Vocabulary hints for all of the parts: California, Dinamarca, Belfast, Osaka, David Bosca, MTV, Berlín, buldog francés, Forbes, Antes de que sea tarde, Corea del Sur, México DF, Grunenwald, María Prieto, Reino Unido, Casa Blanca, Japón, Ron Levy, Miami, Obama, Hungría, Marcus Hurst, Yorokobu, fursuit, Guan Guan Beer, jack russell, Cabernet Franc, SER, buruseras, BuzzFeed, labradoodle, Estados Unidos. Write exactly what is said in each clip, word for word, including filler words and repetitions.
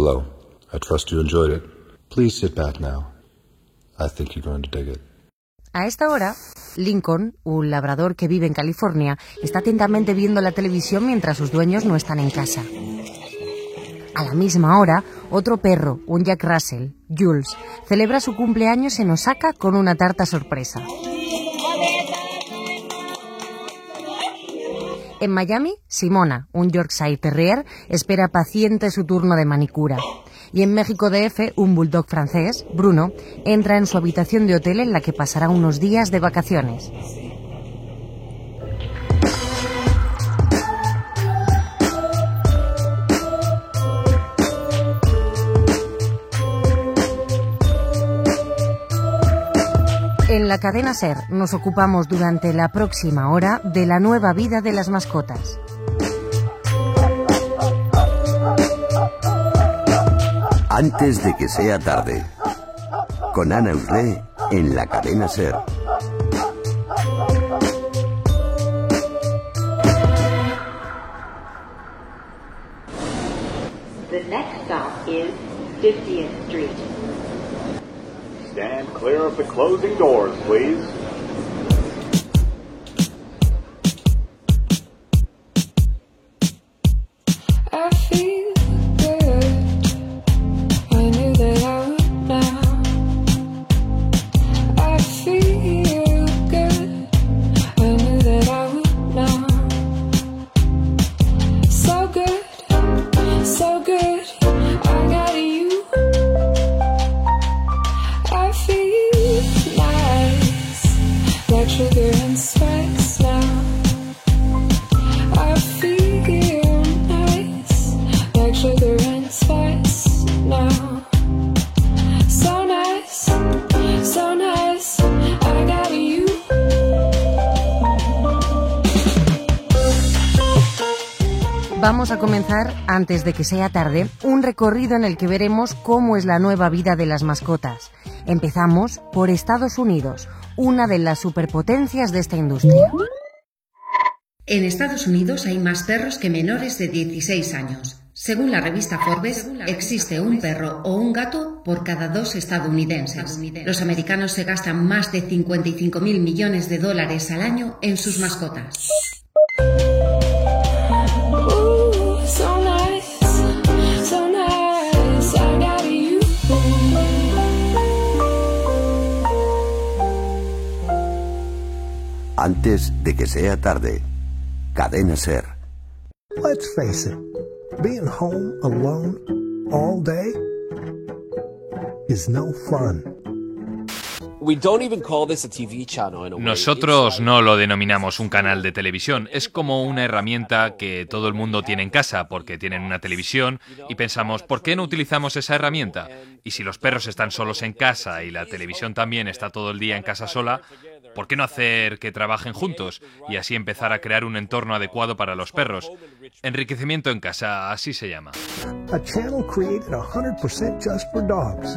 Hello. I trust you enjoyed it. Please sit back now. I think you're going to dig it. A esta hora, Lincoln, un labrador que vive en California, está atentamente viendo la televisión mientras sus dueños no están en casa. A la misma hora, otro perro, un jack russell, Jules, celebra su cumpleaños en Osaka con una tarta sorpresa. En Miami, Simona, un yorkshire terrier, espera paciente su turno de manicura. Y en México D F, un buldog francés, Bruno, entra en su habitación de hotel en la que pasará unos días de vacaciones. En la cadena SER nos ocupamos durante la próxima hora de la nueva vida de las mascotas. Antes de que sea tarde, con Ana Euré en la cadena SER. The next stop is fiftieth Street. Stand clear of the closing doors, please. Vamos a comenzar, antes de que sea tarde, un recorrido en el que veremos cómo es la nueva vida de las mascotas. Empezamos por Estados Unidos, una de las superpotencias de esta industria. En Estados Unidos hay más perros que menores de dieciséis años. Según la revista Forbes, existe un perro o un gato por cada dos estadounidenses. Los americanos se gastan más de cincuenta y cinco mil millones de dólares al año en sus mascotas. Antes de que sea tarde, cadena SER. Let's face it, being home alone all day is no fun. Nosotros no lo denominamos un canal de televisión, es como una herramienta que todo el mundo tiene en casa porque tienen una televisión y pensamos, ¿por qué no utilizamos esa herramienta? Y si los perros están solos en casa y la televisión también está todo el día en casa sola, ¿por qué no hacer que trabajen juntos y así empezar a crear un entorno adecuado para los perros? Enriquecimiento en casa, así se llama.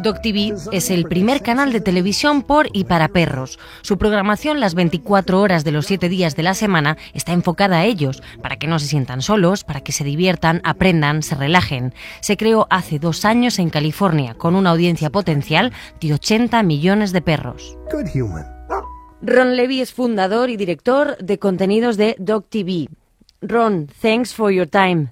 Dog T V es el primer canal de televisión por y para perros. Su programación las veinticuatro horas de los siete días de la semana está enfocada a ellos, para que no se sientan solos, para que se diviertan, aprendan, se relajen. Se creó hace dos años en California, con una audiencia potencial de ochenta millones de perros. Ron Levy es fundador y director de contenidos de Dog T V. Ron, thanks for your time.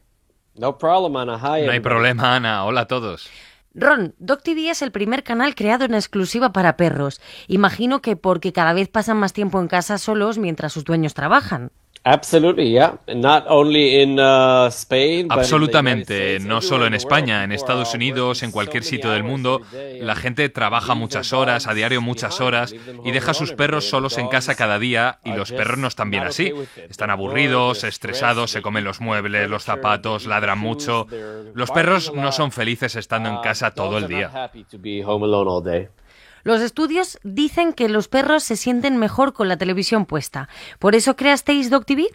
No problem, Ana. Hi, no hay problema, Ana. Hola a todos. Ron, Dog T V es el primer canal creado en exclusiva para perros. Imagino que porque cada vez pasan más tiempo en casa solos mientras sus dueños trabajan. Absolutamente, no solo en España, en Estados Unidos, en cualquier sitio del mundo, la gente trabaja muchas horas, a diario muchas horas, y deja a sus perros solos en casa cada día, y los perros no están bien así. Están aburridos, estresados, se comen los muebles, los zapatos, ladran mucho. Los perros no son felices estando en casa todo el día. Los estudios dicen que los perros se sienten mejor con la televisión puesta. ¿Por eso creasteis Dog T V?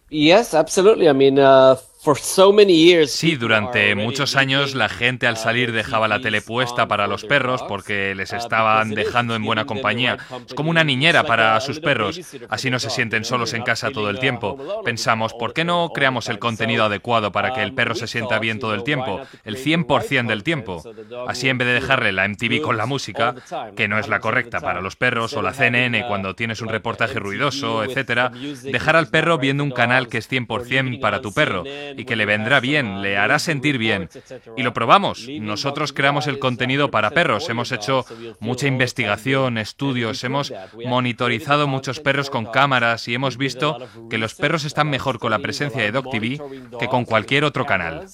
Sí, durante muchos años la gente al salir dejaba la tele puesta para los perros porque les estaban dejando en buena compañía. Es como una niñera para sus perros, así no se sienten solos en casa todo el tiempo. Pensamos, ¿por qué no creamos el contenido adecuado para que el perro se sienta bien todo el tiempo? El cien por ciento del tiempo. Así, en vez de dejarle la M T V con la música, que no es la correcta para los perros, o la C N N cuando tienes un reportaje ruidoso, etcétera, dejar al perro viendo un canal que es cien por ciento para tu perro y que le vendrá bien, le hará sentir bien. Y lo probamos. Nosotros creamos el contenido para perros. Hemos hecho mucha investigación, estudios, hemos monitorizado muchos perros con cámaras y hemos visto que los perros están mejor con la presencia de Dog T V que con cualquier otro canal.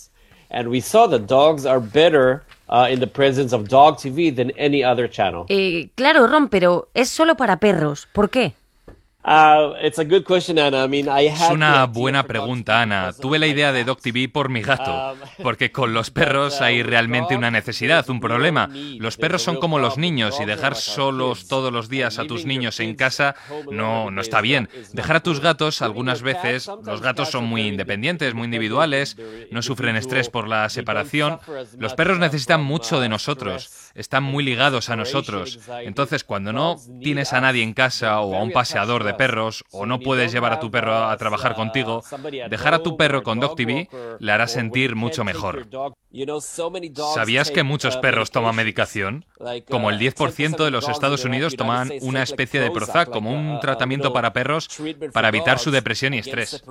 Eh, claro, Ron, pero es solo para perros. ¿Por qué? Es una buena pregunta, Ana. Tuve la idea de Dog T V por mi gato, porque con los perros hay realmente una necesidad, un problema. Los perros son como los niños y dejar solos todos los días a tus niños en casa no, no está bien. Dejar a tus gatos, algunas veces, los gatos son muy independientes, muy individuales, no sufren estrés por la separación. Los perros necesitan mucho de nosotros, están muy ligados a nosotros. Entonces, cuando no tienes a nadie en casa o a un paseador de de perros, o no puedes llevar a tu perro a trabajar contigo, dejar a tu perro con Dog T V le hará sentir mucho mejor. ¿Sabías que muchos perros toman medicación? Como el diez por ciento de los Estados Unidos toman una especie de Prozac como un tratamiento para perros para evitar su depresión y estrés.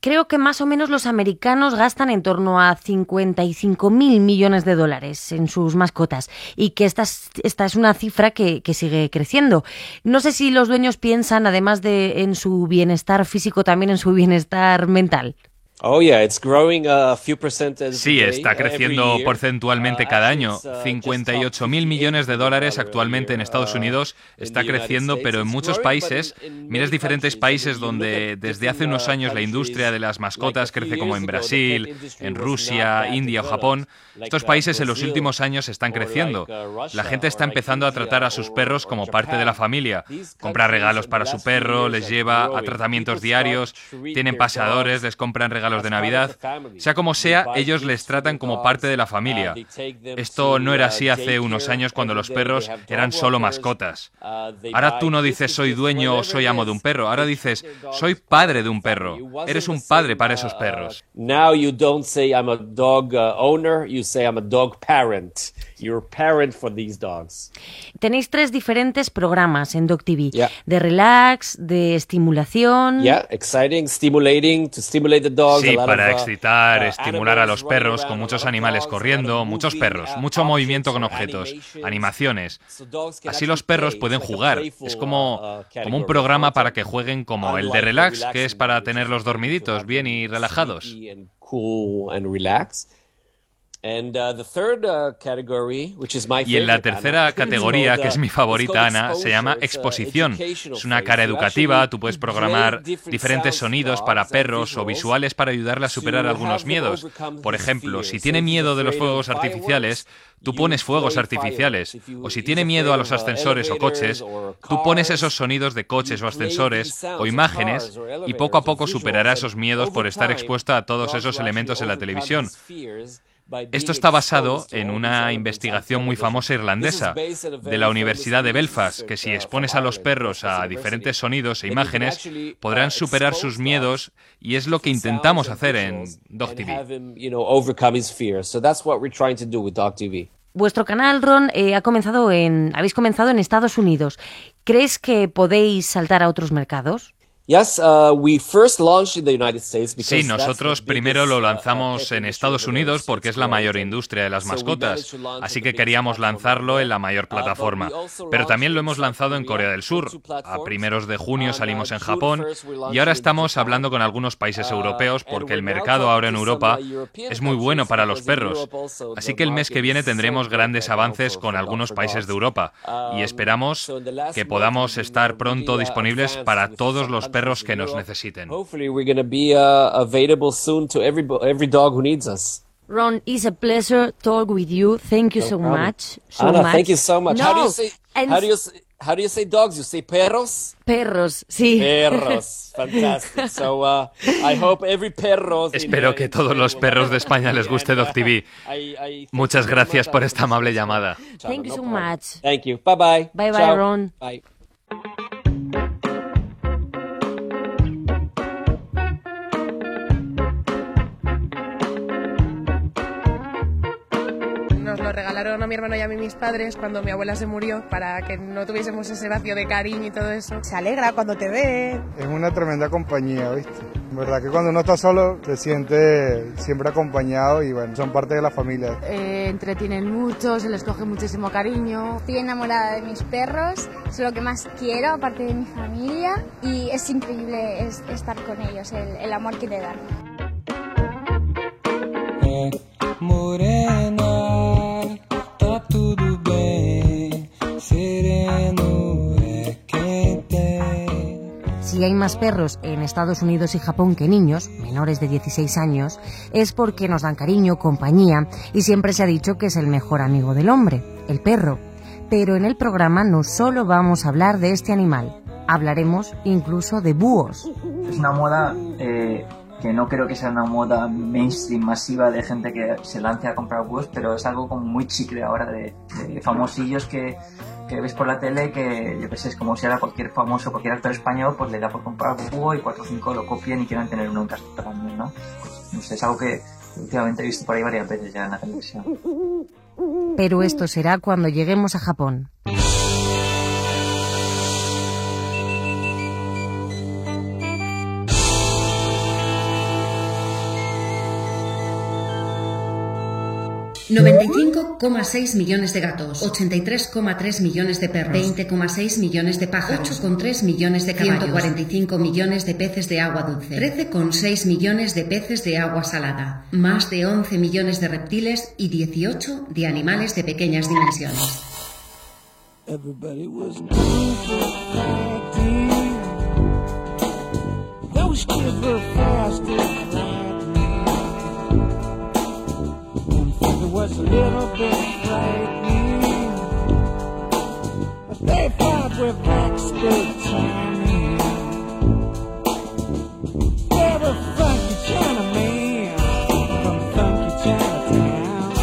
Creo que más o menos los americanos gastan en torno a cincuenta y cinco mil millones de dólares en sus mascotas y que esta es, esta es una cifra que, que sigue creciendo. No sé si los dueños piensan, además de en su bienestar físico, también en su bienestar mental. Sí, está creciendo porcentualmente cada año. cincuenta y ocho mil millones de dólares actualmente en Estados Unidos, está creciendo, pero en muchos países, miras diferentes países donde desde hace unos años la industria de las mascotas crece, como en Brasil, en Rusia, India o Japón. Estos países en los últimos años están creciendo. La gente está empezando a tratar a sus perros como parte de la familia. Compra regalos para su perro, les lleva a tratamientos diarios, tienen paseadores, les compran regalos de Navidad. Sea como sea, ellos les tratan como parte de la familia. Esto no era así hace unos años cuando los perros eran solo mascotas. Ahora tú no dices soy dueño o soy amo de un perro, ahora dices soy padre de un perro. Eres un padre para esos perros. Now you don't say I'm a dog owner, you say I'm a dog parent. You're a parent for these dogs. Tenéis tres diferentes programas en Dog T V, yeah. De relax, de estimulación. Yeah, exciting, stimulating, to stimulate the dog. Sí, para excitar, estimular a los perros, con muchos animales corriendo, muchos perros, mucho movimiento con objetos, animaciones. Así los perros pueden jugar. Es como, como un programa para que jueguen, como el de relax, que es para tenerlos dormiditos, bien y relajados. Y en la tercera categoría, que es mi favorita, Ana, se llama exposición. Es una cara educativa, tú puedes programar diferentes sonidos para perros o visuales para ayudarle a superar algunos miedos. Por ejemplo, si tiene miedo de los fuegos artificiales, tú pones fuegos artificiales. O si tiene miedo a los ascensores o coches, tú pones esos sonidos de coches o ascensores o imágenes y poco a poco superará esos miedos por estar expuesta a todos esos elementos en la televisión. Esto está basado en una investigación muy famosa irlandesa de la Universidad de Belfast, que si expones a los perros a diferentes sonidos e imágenes, podrán superar sus miedos, y es lo que intentamos hacer en Dog T V. Vuestro canal, Ron, eh, ha comenzado en, habéis comenzado en Estados Unidos. ¿Crees que podéis saltar a otros mercados? Sí, nosotros primero lo lanzamos en Estados Unidos porque es la mayor industria de las mascotas, así que queríamos lanzarlo en la mayor plataforma. Pero también lo hemos lanzado en Corea del Sur. A primeros de junio salimos en Japón y ahora estamos hablando con algunos países europeos porque el mercado ahora en Europa es muy bueno para los perros. Así que el mes que viene tendremos grandes avances con algunos países de Europa y esperamos que podamos estar pronto disponibles para todos los perros que nos necesiten. Ron, it's a pleasure talk with you. Thank you so much. So much. Thank you so much. No. How do you say, how do you say, how do you say dogs? You say perros? Perros, sí. Perros, fantastic. So uh, I hope every perro... Espero que todos los perros de España les guste Dog T V. Muchas gracias por esta amable llamada. Thank you so much. Thank you. Bye bye. Bye bye, Ciao. Ron. Bye. Nos lo regalaron a mi hermano y a mí mis padres cuando mi abuela se murió, para que no tuviésemos ese vacío de cariño y todo eso. Se alegra cuando te ve. Es una tremenda compañía, ¿viste? En verdad que cuando uno está solo se siente siempre acompañado y bueno, son parte de la familia. Eh, entretienen mucho, se les coge muchísimo cariño. Estoy enamorada de mis perros, es lo que más quiero, aparte de mi familia, y es increíble es, estar con ellos, el, el amor que te dan. Eh, morena. Si hay más perros en Estados Unidos y Japón que niños, menores de dieciséis años, es porque nos dan cariño, compañía, y siempre se ha dicho que es el mejor amigo del hombre, el perro. Pero en el programa no solo vamos a hablar de este animal, hablaremos incluso de búhos. Es una moda eh, que no creo que sea una moda mainstream masiva de gente que se lance a comprar búhos, pero es algo como muy chicle ahora de, de famosillos que... que ves por la tele, que yo qué sé, es como si ahora cualquier famoso, cualquier actor español, pues le da por comprar un búho y cuatro o cinco lo copian y quieran tener uno en casa también, ¿no? Pues, no sé, es algo que últimamente he visto por ahí varias veces ya en la televisión. Pero esto será cuando lleguemos a Japón. noventa y cinco coma seis millones de gatos, ochenta y tres coma tres millones de perros, veinte coma seis millones de pájaros, ocho coma tres millones de caballos, ciento cuarenta y cinco millones de peces de agua dulce, trece coma seis millones de peces de agua salada, más de once millones de reptiles y dieciocho de animales de pequeñas dimensiones. Was a little bit frightening. But they thought we're backstage timing. They were funky China man from funky Chinatown.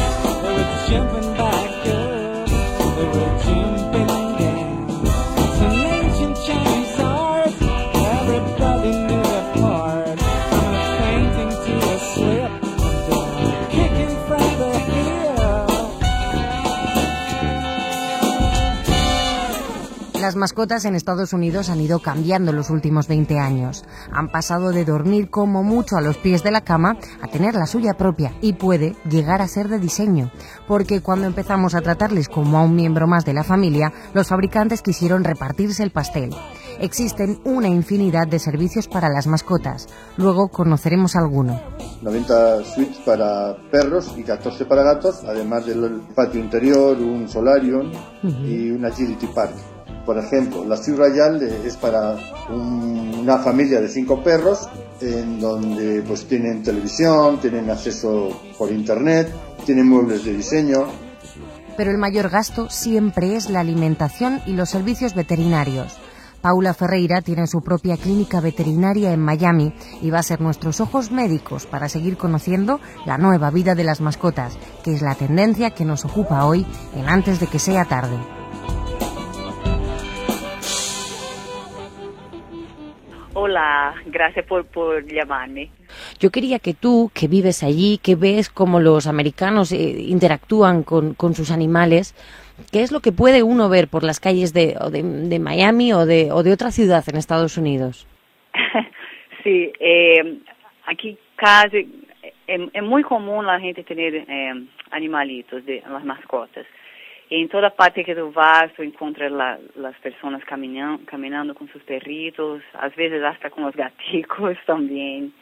They were jumping back up, they were jumping down. It's an ancient Chinese art, everybody knew their part. From a fainting to a slip, to kicking from the Las mascotas en Estados Unidos han ido cambiando en los últimos veinte años. Han pasado de dormir como mucho a los pies de la cama a tener la suya propia, y puede llegar a ser de diseño, porque cuando empezamos a tratarles como a un miembro más de la familia, los fabricantes quisieron repartirse el pastel. Existen una infinidad de servicios para las mascotas. Luego conoceremos alguno. noventa suites para perros y catorce para gatos, además del patio interior, un solarium uh-huh. y un agility park. Por ejemplo, la suite royal es para un, una familia de cinco perros, en donde pues tienen televisión, tienen acceso por internet, tienen muebles de diseño. Pero el mayor gasto siempre es la alimentación y los servicios veterinarios. Paula Ferreira tiene su propia clínica veterinaria en Miami y va a ser nuestros ojos médicos para seguir conociendo la nueva vida de las mascotas, que es la tendencia que nos ocupa hoy en Antes de que sea tarde. Hola, gracias por, por llamarme. Yo quería que tú, que vives allí, que ves cómo los americanos eh, interactúan con, con sus animales, ¿qué es lo que puede uno ver por las calles de, o de, de Miami o de, o de otra ciudad en Estados Unidos? Sí, eh, aquí casi es, es muy común la gente tener eh, animalitos, de, las mascotas. En toda parte que tú vas, tú encuentras la, las personas caminando, caminando con sus perritos, a veces hasta con los gaticos también.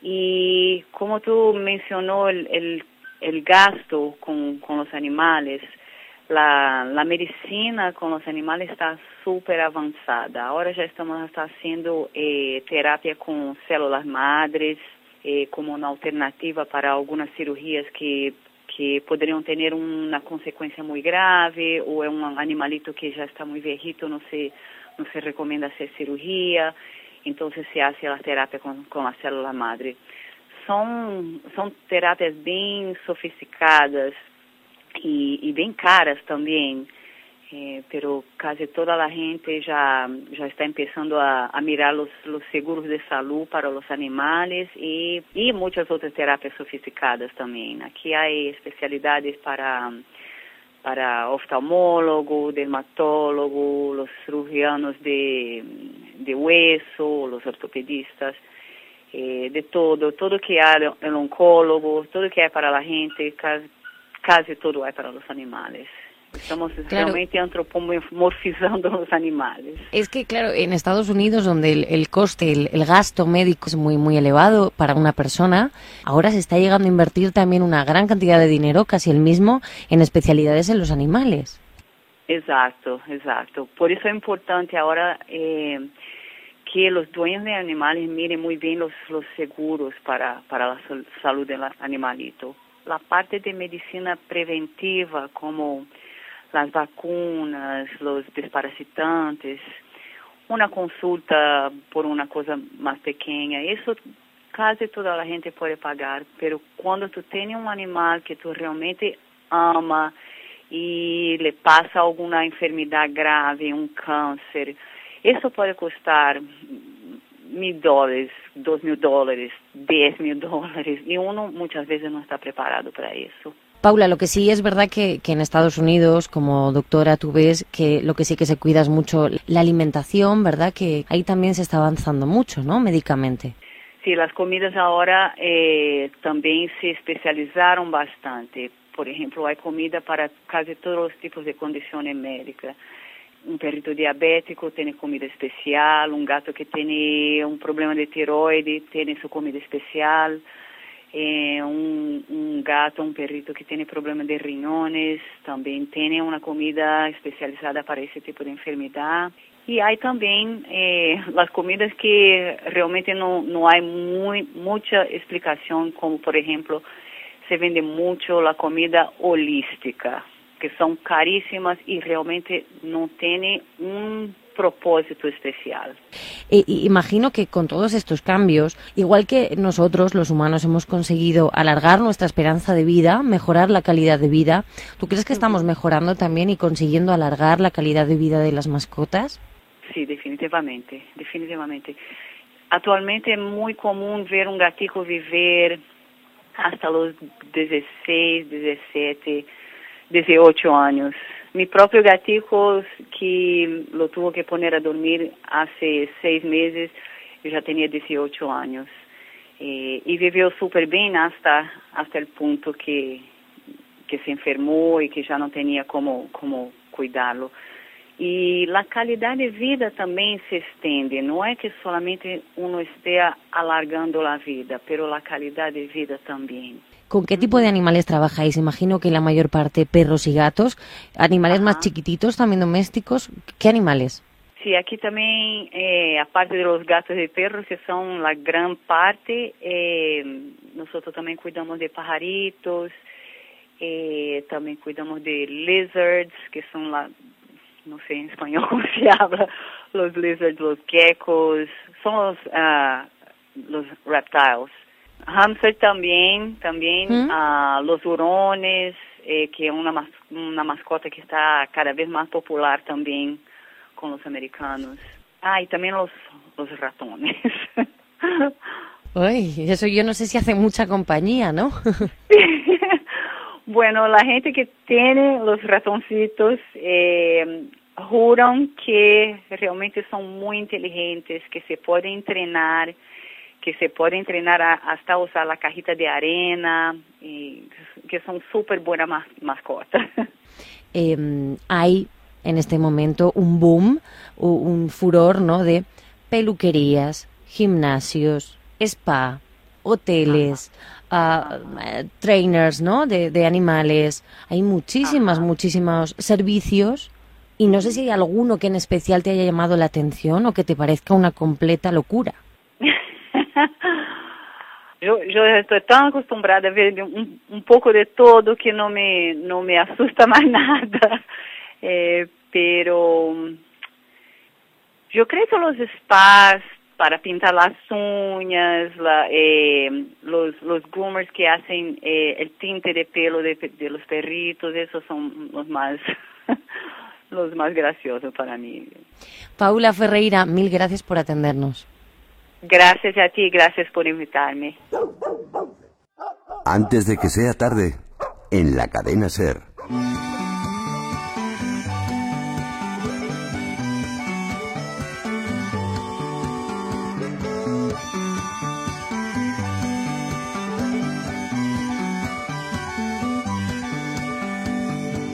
Y como tú mencionó el, el, el gasto con, con los animales, la, la medicina con los animales está súper avanzada. Ahora ya estamos hasta haciendo eh, terapia con células madres eh, como una alternativa para algunas cirugías que... que podrían tener una consecuencia muy grave, o es un animalito que ya está muy viejito, no se, no se recomienda hacer cirugía, entonces se hace la terapia con, con la célula madre. Son, son terapias bien sofisticadas y, y bien caras también, eh, pero casi toda la gente ya, ya está empezando a, a mirar los, los seguros de salud para los animales y, y muchas otras terapias sofisticadas también. Aquí hay especialidades para, para oftalmólogo, dermatólogo, los cirujanos de, de hueso, los ortopedistas. Eh, de todo, todo que hay, el oncólogo, todo que hay para la gente, casi, casi todo hay para los animales. Estamos claro. realmente antropomorfizando los animales. Es que, claro, en Estados Unidos, donde el, el coste, el, el gasto médico es muy, muy elevado para una persona, ahora se está llegando a invertir también una gran cantidad de dinero, casi el mismo, en especialidades en los animales. Exacto, exacto. Por eso es importante ahora... Eh, que los dueños de animales miren muy bien los, los seguros para, para la sol, salud del animalito. La parte de medicina preventiva, como las vacunas, los desparasitantes, una consulta por una cosa más pequeña, eso casi toda la gente puede pagar, pero cuando tú tienes un animal que tú realmente ama y le pasa alguna enfermedad grave, un cáncer, eso puede costar mil dólares, dos mil dólares, diez mil dólares, y uno muchas veces no está preparado para eso. Paula, lo que sí es verdad que, que en Estados Unidos, como doctora, tú ves que lo que sí que se cuida es mucho la alimentación, ¿verdad? Que ahí también se está avanzando mucho, ¿no? Médicamente. Sí, las comidas ahora eh, también se especializaron bastante. Por ejemplo, hay comida para casi todos los tipos de condiciones médicas. Un perrito diabético tiene comida especial, un gato que tiene un problema de tiroides tiene su comida especial, eh, un, un gato, un perrito que tiene problemas de riñones también tiene una comida especializada para ese tipo de enfermedad. Y hay también eh, las comidas que realmente no, no hay muy, mucha explicación, como por ejemplo se vende mucho la comida holística, que son carísimas y realmente no tiene un propósito especial. E, imagino que con todos estos cambios, igual que nosotros los humanos hemos conseguido alargar nuestra esperanza de vida, mejorar la calidad de vida, ¿tú crees que estamos mejorando también y consiguiendo alargar la calidad de vida de las mascotas? Sí, definitivamente, definitivamente. Actualmente es muy común ver un gatito vivir hasta los dieciséis, diecisiete, dieciocho años. Mi propio gatico, que lo tuvo que poner a dormir hace seis meses, ya tenía dieciocho años. Eh, y vivió súper bien hasta, hasta el punto que, que se enfermó y que ya no tenía cómo, cómo cuidarlo. Y la calidad de vida también se extiende. No es que solamente uno esté alargando la vida, pero la calidad de vida también. ¿Con qué tipo de animales trabajáis? Imagino que la mayor parte perros y gatos. ¿Animales Ajá. más chiquititos, también domésticos? ¿Qué animales? Sí, aquí también, eh, aparte de los gatos y perros, que son la gran parte, eh, nosotros también cuidamos de pajaritos, eh, también cuidamos de lizards, que son la... no sé en español cómo se habla, los lizards, los geckos, son los, uh, los reptiles. Hamster también, también ¿Mm? uh, los hurones, eh, que es una, mas una mascota que está cada vez más popular también con los americanos. Ah, y también los, los ratones. Uy, eso yo no sé si hace mucha compañía, ¿no? Bueno, la gente que tiene los ratoncitos eh, juran que realmente son muy inteligentes, que se pueden entrenar, que se pueden entrenar a, hasta usar la cajita de arena, y que son súper buenas mas, mascotas. Eh, hay en este momento un boom, un furor, ¿no?, de peluquerías, gimnasios, spa, hoteles, uh, uh, trainers, ¿no?, de, de animales. Hay muchísimas, Ajá. muchísimos servicios, y no sé si hay alguno que en especial te haya llamado la atención o que te parezca una completa locura. Eu, eu estou tão acostumada a ver um, um pouco de todo que não me não me assusta mais nada. Eh, pero eu creio que os spas para pintar as unhas, la, eh, los, los groomers que hacen eh, o tinte de pelo de, de los perritos, esses são os mais... los más graciosos para mí. Paula Ferreira, mil gracias por atendernos. Gracias a ti, gracias por invitarme. Antes de que sea tarde, en la cadena SER.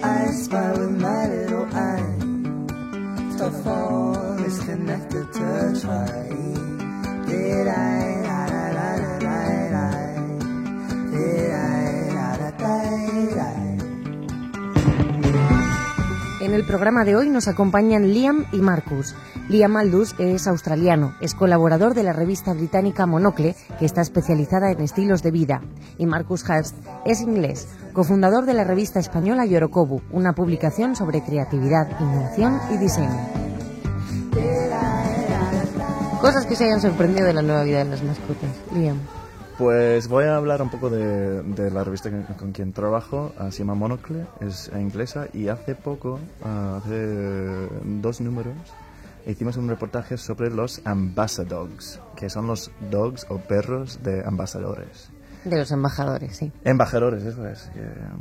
I smile with my little eye. The fall is connected to try. Did I? En el programa de hoy nos acompañan Liam y Marcus. Liam Aldous es australiano, es colaborador de la revista británica Monocle, que está especializada en estilos de vida. Y Marcus Hurst es inglés, cofundador de la revista española Yorokobu, una publicación sobre creatividad, innovación y diseño. Cosas que se hayan sorprendido de la nueva vida de las mascotas. Liam. Pues voy a hablar un poco de, de la revista con, con quien trabajo, uh, se llama Monocle, es inglesa, y hace poco, uh, hace dos números, hicimos un reportaje sobre los ambassadors, que son los dogs o perros de ambasadores. De los embajadores, sí. Embajadores, eso es,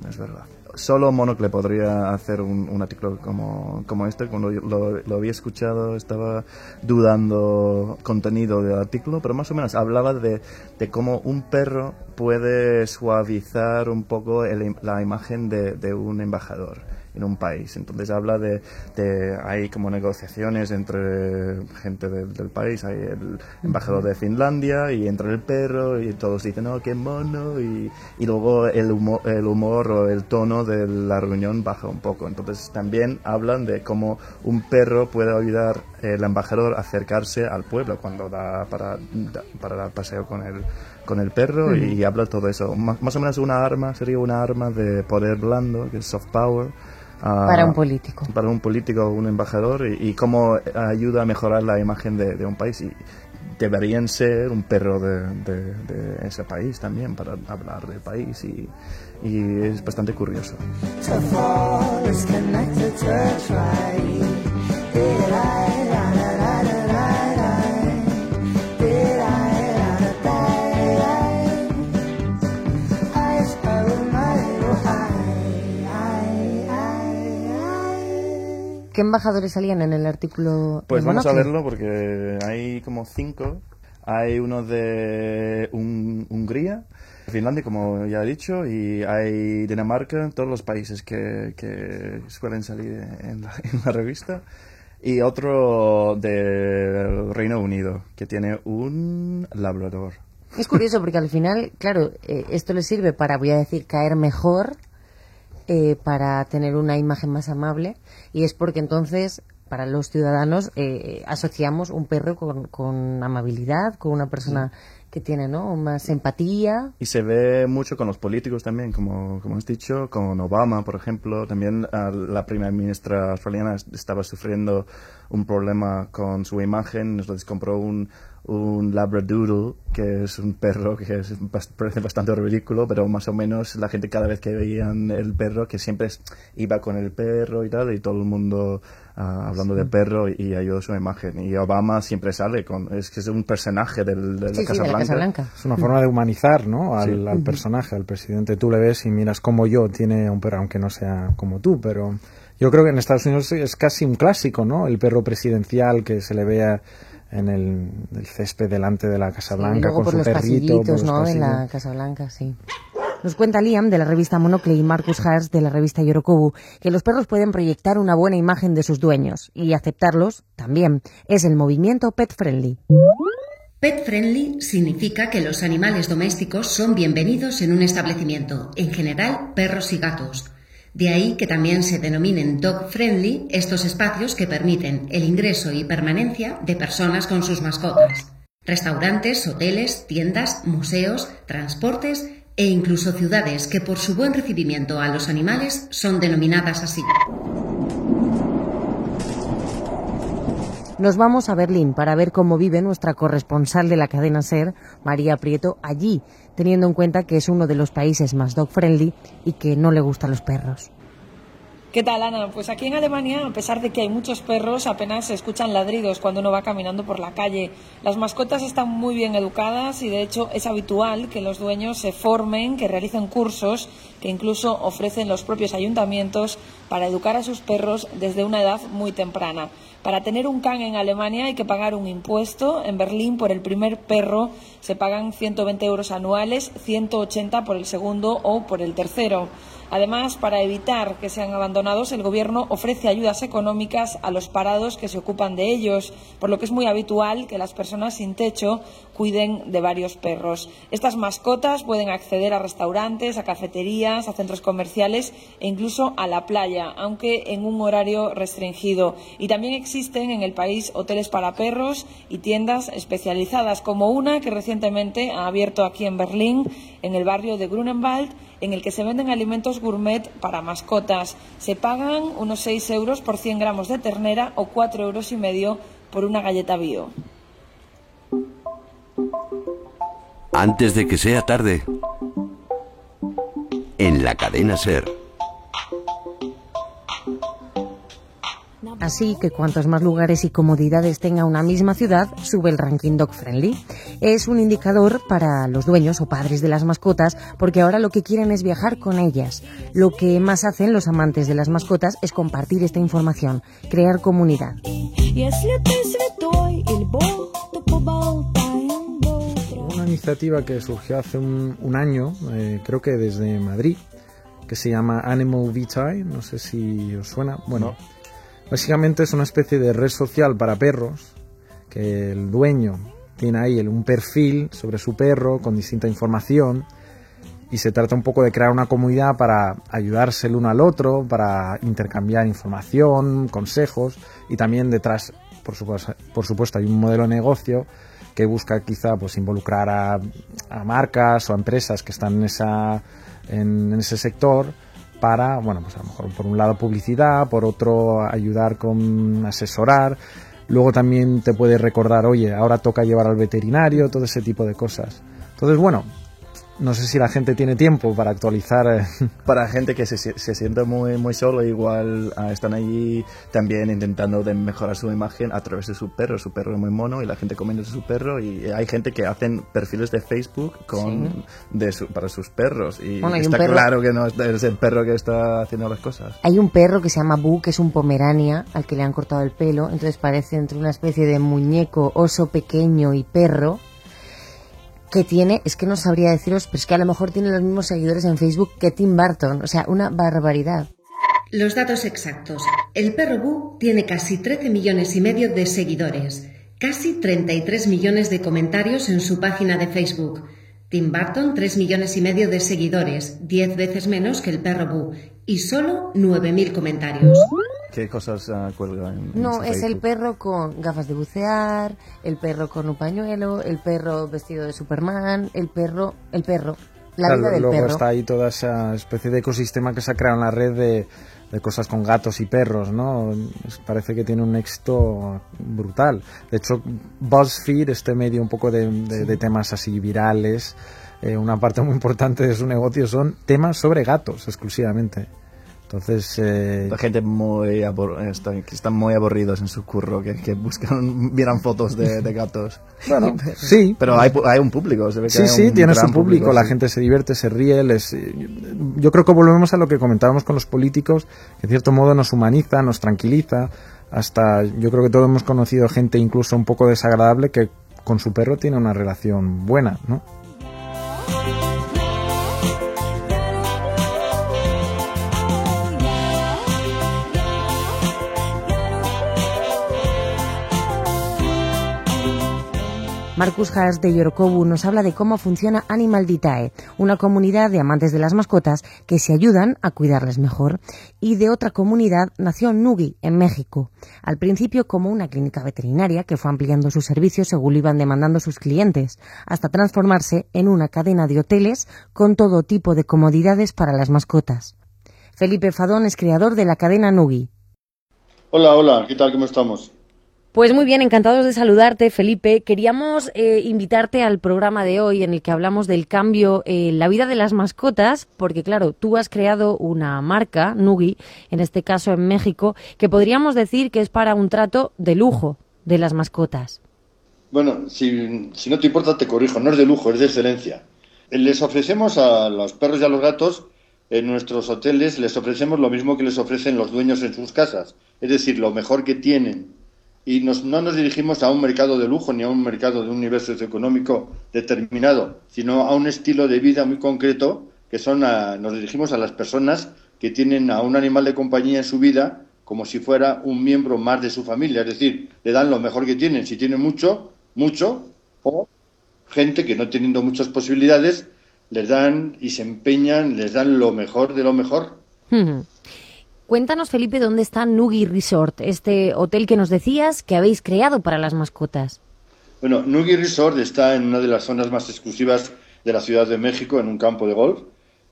es verdad. Solo Monocle podría hacer un, un artículo como, como este. Cuando lo, lo había escuchado estaba dudando contenido del artículo, pero más o menos hablaba de, de cómo un perro puede suavizar un poco el, la imagen de, de un embajador en un país. Entonces habla de, de hay como negociaciones entre gente de, del país, hay el embajador de Finlandia y entra el perro y todos dicen, oh, qué mono, y, y luego el humor, el humor o el tono de la reunión baja un poco. Entonces también hablan de cómo un perro puede ayudar al embajador a acercarse al pueblo cuando da para, da, para dar paseo con el, con el perro, mm-hmm. y, y habla todo eso. Más, más o menos una arma, sería una arma de poder blando, que es soft power. Uh, para un político. Para un político o un embajador, y, y cómo ayuda a mejorar la imagen de, de un país. Y deberían ser un perro de, de, de ese país también para hablar del país, y, y es bastante curioso. ¿Qué embajadores salían en el artículo? Pues vamos Monocle? A verlo, porque hay como cinco. Hay uno de un, Hungría, Finlandia, como ya he dicho, y hay Dinamarca, todos los países que, que suelen salir en la, en la revista. Y otro del Reino Unido, que tiene un labrador. Es curioso porque al final, claro, eh, esto le sirve para, voy a decir, caer mejor... Eh, para tener una imagen más amable, y es porque entonces para los ciudadanos eh, asociamos un perro con, con amabilidad, con una persona que tiene, ¿no?, más empatía. Y se ve mucho con los políticos también, como, como has dicho, con Obama, por ejemplo. También uh, la primera ministra australiana estaba sufriendo un problema con su imagen, entonces compró un un labradoodle, que es un perro que es, parece bastante ridículo, pero más o menos la gente cada vez que veían el perro, que siempre iba con el perro y tal, y todo el mundo uh, hablando sí. de perro, y ayudó su imagen. Y Obama siempre sale con, es que es un personaje del, de, sí, la, sí, Casa de la Casa Blanca. Es una forma de humanizar, ¿no?, al, sí. al personaje, al presidente. Tú le ves y miras como yo, tiene un perro, aunque no sea como tú, pero yo creo que en Estados Unidos es casi un clásico, ¿no?, el perro presidencial que se le vea en el, el césped delante de la Casa Blanca, sí, con por su los perrito, por los, ¿no?, pasillos de la Casa Blanca, sí. Nos cuenta Liam, de la revista Monocle, y Marcus Hurst, de la revista Yorokobu, que los perros pueden proyectar una buena imagen de sus dueños, y aceptarlos también. Es el movimiento Pet Friendly. Pet Friendly significa que los animales domésticos son bienvenidos en un establecimiento, en general perros y gatos. De ahí que también se denominen dog-friendly estos espacios que permiten el ingreso y permanencia de personas con sus mascotas. Restaurantes, hoteles, tiendas, museos, transportes e incluso ciudades que por su buen recibimiento a los animales son denominadas así. Nos vamos a Berlín para ver cómo vive nuestra corresponsal de la cadena SER, María Prieto, allí, teniendo en cuenta que es uno de los países más dog friendly y que no le gustan los perros. ¿Qué tal, Ana? Pues aquí en Alemania, a pesar de que hay muchos perros, apenas se escuchan ladridos cuando uno va caminando por la calle. Las mascotas están muy bien educadas y de hecho es habitual que los dueños se formen, que realicen cursos, que incluso ofrecen los propios ayuntamientos para educar a sus perros desde una edad muy temprana. Para tener un can en Alemania hay que pagar un impuesto. En Berlín por el primer perro se pagan ciento veinte euros anuales, ciento ochenta por el segundo o por el tercero. Además, para evitar que sean abandonados, el gobierno ofrece ayudas económicas a los parados que se ocupan de ellos, por lo que es muy habitual que las personas sin techo cuiden de varios perros. Estas mascotas pueden acceder a restaurantes, a cafeterías, a centros comerciales e incluso a la playa, aunque en un horario restringido. Y también existen en el país hoteles para perros y tiendas especializadas, como una que recientemente ha abierto aquí en Berlín, en el barrio de Grunenwald, en el que se venden alimentos gourmet para mascotas. Se pagan unos seis euros por cien gramos de ternera o cuatro euros y medio por una galleta bio. Antes de que sea tarde, en la cadena SER. Así que cuantos más lugares y comodidades tenga una misma ciudad, sube el ranking dog friendly. Es un indicador para los dueños o padres de las mascotas, porque ahora lo que quieren es viajar con ellas. Lo que más hacen los amantes de las mascotas es compartir esta información, crear comunidad. Una iniciativa que surgió hace un, un año, eh, creo que desde Madrid, que se llama Animal Vitae, no sé si os suena. Bueno, no. Básicamente es una especie de red social para perros, que el dueño tiene ahí un perfil sobre su perro con distinta información y se trata un poco de crear una comunidad para ayudarse el uno al otro, para intercambiar información, consejos y también detrás, por supuesto, por supuesto hay un modelo de negocio que busca quizá pues involucrar a, a marcas o a empresas que están en, esa, en, en ese sector, para, bueno, pues a lo mejor por un lado publicidad, por otro ayudar con asesorar, luego también te puede recordar, oye, ahora toca llevar al veterinario, todo ese tipo de cosas. Entonces, bueno, no sé si la gente tiene tiempo para actualizar. Para gente que se, se siente muy, muy solo, igual uh, están allí también intentando de mejorar su imagen a través de su perro. Su perro es muy mono y la gente comenta de su perro. Y hay gente que hacen perfiles de Facebook con, sí, de su, para sus perros. Y bueno, está perro... claro que no es el perro que está haciendo las cosas. Hay un perro que se llama Boo, que es un pomerania al que le han cortado el pelo. Entonces parece entre una especie de muñeco, oso pequeño y perro. Que tiene, es que no sabría deciros, pero es que a lo mejor tiene los mismos seguidores en Facebook que Tim Burton, o sea, una barbaridad. Los datos exactos. El perro Boo tiene casi trece millones y medio de seguidores, casi treinta y tres millones de comentarios en su página de Facebook. Tim Burton, tres millones y medio de seguidores, diez veces menos que el perro Boo, y solo nueve mil comentarios. ¿Qué cosas uh, cuelga en, en No, es Facebook? El perro con gafas de bucear, el perro con un pañuelo, el perro vestido de Superman, el perro, el perro, la claro, vida del luego perro. Luego está ahí toda esa especie de ecosistema que se ha creado en la red de, de cosas con gatos y perros, ¿no? Parece que tiene un éxito brutal. De hecho, BuzzFeed, este medio un poco de, de, sí. de temas así virales, eh, una parte muy importante de su negocio son temas sobre gatos exclusivamente. Entonces, eh... la gente muy abor- está, están muy aburridos en su curro, que, que buscan, miran fotos de, de gatos. Bueno, sí. Pero hay, hay un público, se ve que sí, hay sí, un tienes un público, público la sí. gente se divierte, se ríe. Les... Yo creo que volvemos a lo que comentábamos con los políticos, que en cierto modo nos humaniza, nos tranquiliza. Hasta yo creo que todos hemos conocido gente incluso un poco desagradable que con su perro tiene una relación buena, ¿no? Marcus Haas de Yorokobu nos habla de cómo funciona Animal Vitae, una comunidad de amantes de las mascotas que se ayudan a cuidarles mejor. Y de otra comunidad nació Nugi, en México, al principio como una clínica veterinaria que fue ampliando sus servicios según lo iban demandando sus clientes, hasta transformarse en una cadena de hoteles con todo tipo de comodidades para las mascotas. Felipe Fadón es creador de la cadena Nugi. Hola, hola, ¿qué tal? ¿Cómo estamos? Pues muy bien, encantados de saludarte, Felipe. Queríamos eh, invitarte al programa de hoy en el que hablamos del cambio en eh, la vida de las mascotas, porque claro, tú has creado una marca, Nugi, en este caso en México, que podríamos decir que es para un trato de lujo de las mascotas. Bueno, si, si no te importa te corrijo, no es de lujo, es de excelencia. Les ofrecemos a los perros y a los gatos, en nuestros hoteles, les ofrecemos lo mismo que les ofrecen los dueños en sus casas, es decir, lo mejor que tienen. Y nos, no nos dirigimos a un mercado de lujo ni a un mercado de un nivel socioeconómico determinado, sino a un estilo de vida muy concreto, que son a, nos dirigimos a las personas que tienen a un animal de compañía en su vida como si fuera un miembro más de su familia, es decir, le dan lo mejor que tienen, si tienen mucho, mucho, o gente que no teniendo muchas posibilidades, les dan y se empeñan, les dan lo mejor de lo mejor. Mm-hmm. Cuéntanos, Felipe, ¿dónde está Nugi Resort? Este hotel que nos decías que habéis creado para las mascotas. Bueno, Nugi Resort está en una de las zonas más exclusivas de la Ciudad de México, en un campo de golf,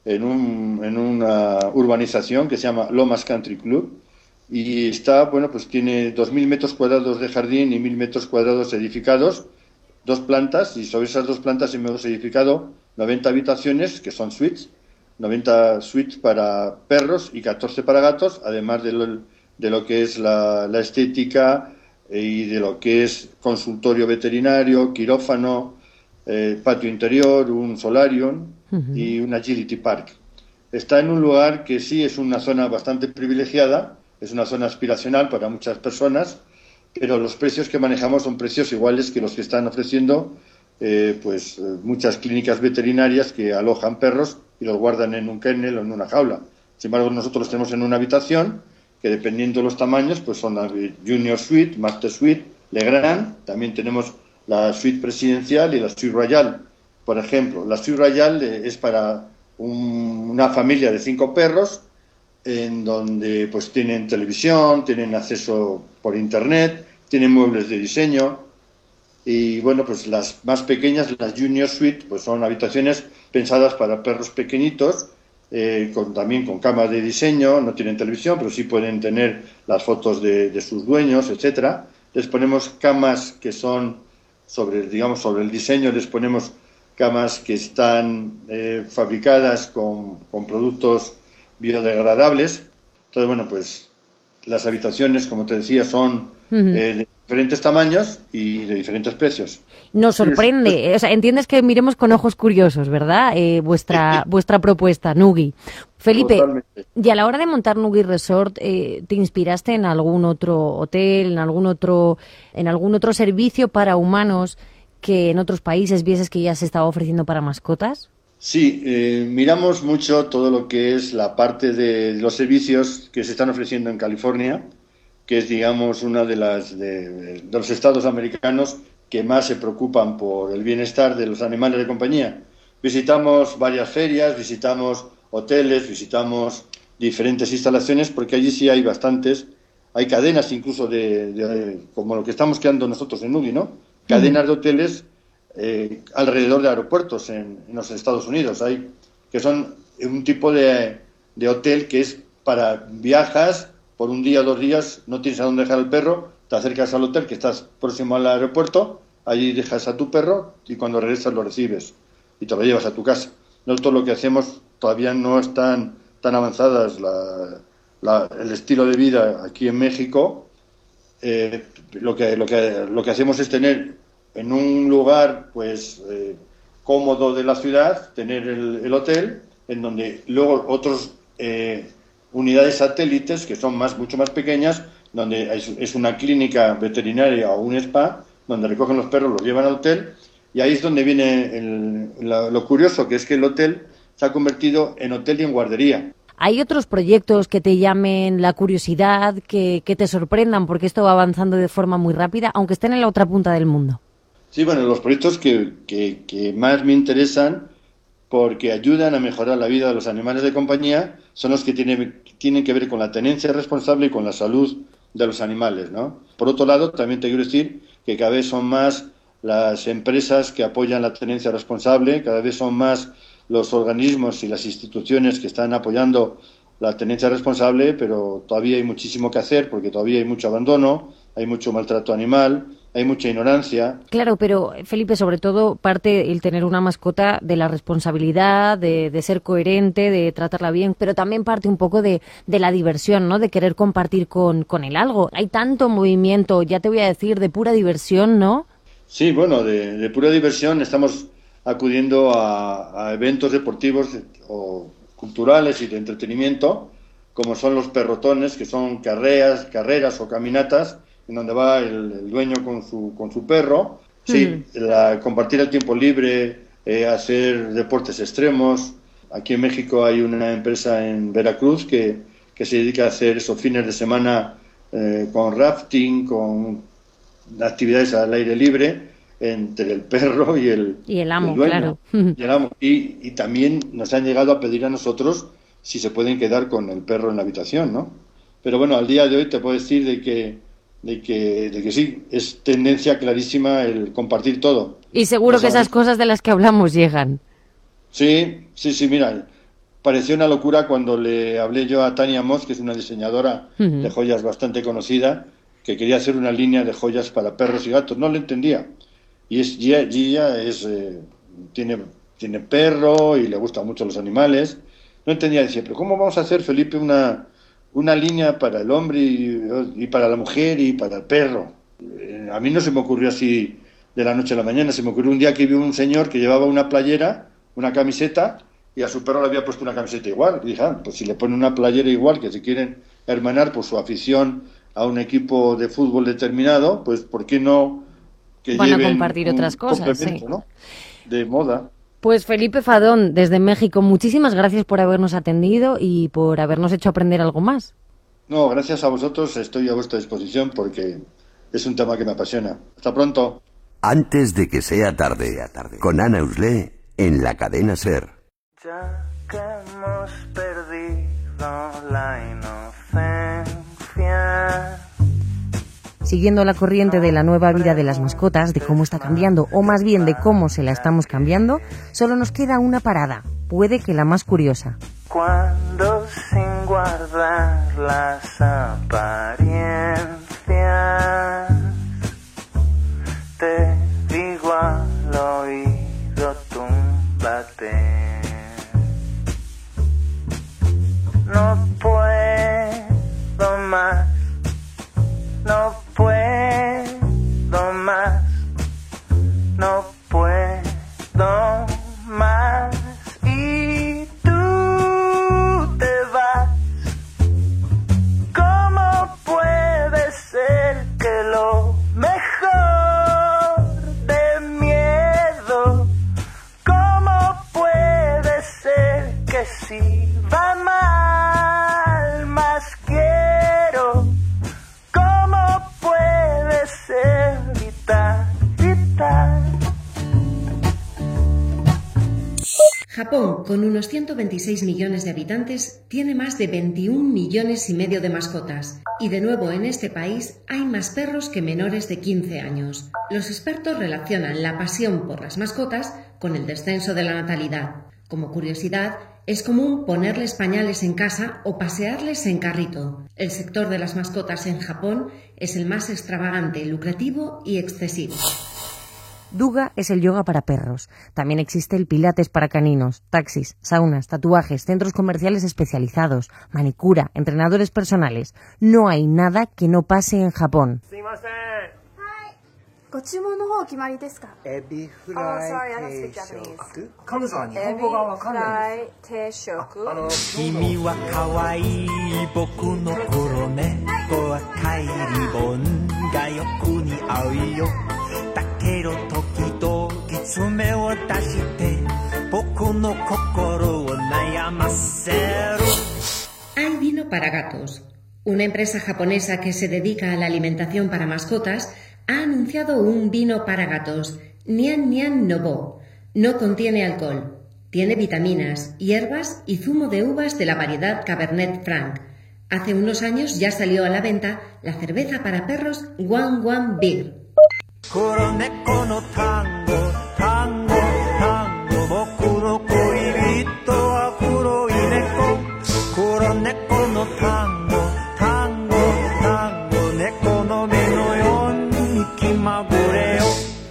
en, un, en una urbanización que se llama Lomas Country Club, y está, bueno, pues tiene dos mil metros cuadrados de jardín y mil metros cuadrados edificados, dos plantas, y sobre esas dos plantas hemos edificado noventa habitaciones, que son suites, noventa suites para perros y catorce para gatos, además de lo, de lo que es la, la estética y de lo que es consultorio veterinario, quirófano, eh, patio interior, un solarium uh-huh. y un agility park. Está en un lugar que sí es una zona bastante privilegiada, es una zona aspiracional para muchas personas, pero los precios que manejamos son precios iguales que los que están ofreciendo eh, pues muchas clínicas veterinarias que alojan perros y los guardan en un kennel o en una jaula. Sin embargo, nosotros los tenemos en una habitación que, dependiendo de los tamaños, pues son la Junior Suite, Master Suite, Le Grand. También tenemos la Suite Presidencial y la Suite Royal. Por ejemplo, la Suite Royal es para un, una familia de cinco perros, en donde pues tienen televisión, tienen acceso por internet, tienen muebles de diseño. Y bueno, pues las más pequeñas, las Junior Suite, pues son habitaciones pensadas para perros pequeñitos, eh, con, también con camas de diseño, no tienen televisión, pero sí pueden tener las fotos de, de sus dueños, etcétera. Les ponemos camas que son, sobre digamos, sobre el diseño, les ponemos camas que están eh, fabricadas con, con productos biodegradables. Entonces, bueno, pues las habitaciones, como te decía, son uh-huh. eh, de diferentes tamaños y de diferentes precios. Nos sorprende, o sea, entiendes que miremos con ojos curiosos, ¿verdad? Eh, vuestra vuestra propuesta, Nugi. Felipe, totalmente. Y a la hora de montar Nugi Resort, eh, ¿te inspiraste en algún otro hotel, en algún otro, en algún otro servicio para humanos que en otros países vieses que ya se estaba ofreciendo para mascotas? Sí, eh, miramos mucho todo lo que es la parte de los servicios que se están ofreciendo en California, que es, digamos, una de las de, de los estados americanos que más se preocupan por el bienestar de los animales de compañía. Visitamos varias ferias, visitamos hoteles, visitamos diferentes instalaciones, porque allí sí hay bastantes, hay cadenas incluso de, de como lo que estamos creando nosotros en Nugi, ¿no? Cadenas de hoteles eh, alrededor de aeropuertos en, en los Estados Unidos, hay que son un tipo de, de hotel que es para viajas. Por un día o dos días no tienes a dónde dejar al perro, te acercas al hotel que estás próximo al aeropuerto, allí dejas a tu perro y cuando regresas lo recibes y te lo llevas a tu casa. Nosotros lo que hacemos todavía no están tan avanzadas la, la, el estilo de vida aquí en México. Eh, lo que lo que lo que hacemos es tener en un lugar pues eh, cómodo de la ciudad, tener el, el hotel en donde luego otros eh, unidades satélites que son más mucho más pequeñas, donde es una clínica veterinaria o un spa, donde recogen los perros, los llevan al hotel, y ahí es donde viene el, la, lo curioso, que es que el hotel se ha convertido en hotel y en guardería. ¿Hay otros proyectos que te llamen la curiosidad, que, que te sorprendan, porque esto va avanzando de forma muy rápida, aunque estén en la otra punta del mundo? Sí, bueno, los proyectos que, que, que más me interesan porque ayudan a mejorar la vida de los animales de compañía son los que tienen, tienen que ver con la tenencia responsable y con la salud de los animales, ¿no? Por otro lado, también te quiero decir que cada vez son más las empresas que apoyan la tenencia responsable, cada vez son más los organismos y las instituciones que están apoyando la tenencia responsable, pero todavía hay muchísimo que hacer porque todavía hay mucho abandono, hay mucho maltrato animal, hay mucha ignorancia. Claro, pero Felipe, sobre todo parte el tener una mascota de la responsabilidad, de, de ser coherente, de tratarla bien, pero también parte un poco de, de la diversión, ¿no? De querer compartir con, con él algo. Hay tanto movimiento, ya te voy a decir, de pura diversión, ¿no? Sí, bueno, de, de pura diversión estamos acudiendo a, a eventos deportivos o culturales y de entretenimiento, como son los perrotones, que son carreras, carreras o caminatas, en donde va el, el dueño con su con su perro, sí, mm. la, compartir el tiempo libre, eh, hacer deportes extremos. Aquí en México hay una empresa en Veracruz que, que se dedica a hacer esos fines de semana eh, con rafting, con actividades al aire libre entre el perro y el, y el amo, el dueño, claro. Y el amo. Y, y también nos han llegado a pedir a nosotros si se pueden quedar con el perro en la habitación, ¿no? Pero bueno, al día de hoy te puedo decir de que De que, de que sí, es tendencia clarísima el compartir todo. Y seguro que esas cosas de las que hablamos llegan. Sí, sí, sí, mira, pareció una locura cuando le hablé yo a Tania Moss, que es una diseñadora uh-huh. de joyas bastante conocida, que quería hacer una línea de joyas para perros y gatos. No lo entendía. Y es, y ella es, eh, tiene, tiene perro y le gustan mucho los animales. No entendía, decía, pero ¿cómo vamos a hacer, Felipe, una... una línea para el hombre y, y para la mujer y para el perro? A mí no se me ocurrió así de la noche a la mañana, se me ocurrió un día que vi un señor que llevaba una playera, una camiseta, y a su perro le había puesto una camiseta igual. Y dije, ah, pues si le ponen una playera igual, que se quieren hermanar por su afición a un equipo de fútbol determinado, pues ¿por qué no que van lleven a compartir otras cosas, sí, ¿no? De moda. Pues Felipe Fadón, desde México, muchísimas gracias por habernos atendido y por habernos hecho aprender algo más. No, gracias a vosotros, estoy a vuestra disposición porque es un tema que me apasiona. Hasta pronto. Antes de que sea tarde, con Ana Euré en la cadena SER. Ya que hemos perdido la inocencia. Siguiendo la corriente de la nueva vida de las mascotas, de cómo está cambiando, o más bien de cómo se la estamos cambiando, solo nos queda una parada, puede que la más curiosa. Cuando sin guardar las apariencias, te digo al oído, túmbate. No puedo más, no puedo más, no puedo más, y tú te vas. ¿Cómo puede ser que lo mejor de miedo? ¿Cómo puede ser que sí va mal, más quiero? Japón, con unos ciento veintiséis millones de habitantes, tiene más de veintiún millones y medio de mascotas. Y de nuevo en este país hay más perros que menores de quince años. Los expertos relacionan la pasión por las mascotas con el descenso de la natalidad. Como curiosidad, es común ponerles pañales en casa o pasearles en carrito. El sector de las mascotas en Japón es el más extravagante, lucrativo y excesivo. Duga es el yoga para perros. También existe el pilates para caninos, taxis, saunas, tatuajes, centros comerciales especializados, manicura, entrenadores personales. No hay nada que no pase en Japón. Hay vino para gatos. Una empresa japonesa que se dedica a la alimentación para mascotas ha anunciado un vino para gatos, Nian Nian Nobo. No contiene alcohol. Tiene vitaminas, hierbas y zumo de uvas de la variedad Cabernet Franc. Hace unos años ya salió a la venta la cerveza para perros Guan Guan Beer.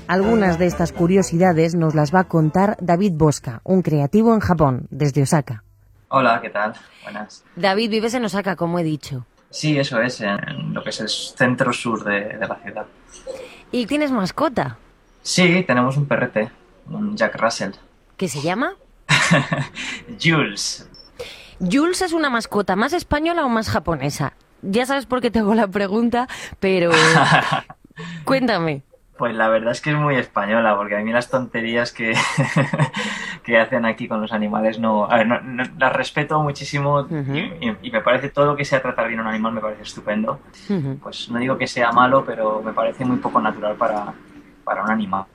Algunas de estas curiosidades nos las va a contar David Bosca, un creativo en Japón, desde Osaka. Hola, ¿qué tal? Buenas. David, vives en Osaka, como he dicho. Sí, eso es, en lo que es el centro sur de, de la ciudad. ¿Y tienes mascota? Sí, tenemos un perrete, un Jack Russell. ¿Qué se llama? Jules. Jules es una mascota más española o más japonesa. Ya sabes por qué te hago la pregunta, pero cuéntame. Pues la verdad es que es muy española, porque a mí las tonterías que, que hacen aquí con los animales no... A ver, no, no, las respeto muchísimo. Uh-huh. y, y me parece todo lo que sea tratar bien a un animal me parece estupendo. Uh-huh. Pues no digo que sea malo, pero me parece muy poco natural para, para un animal.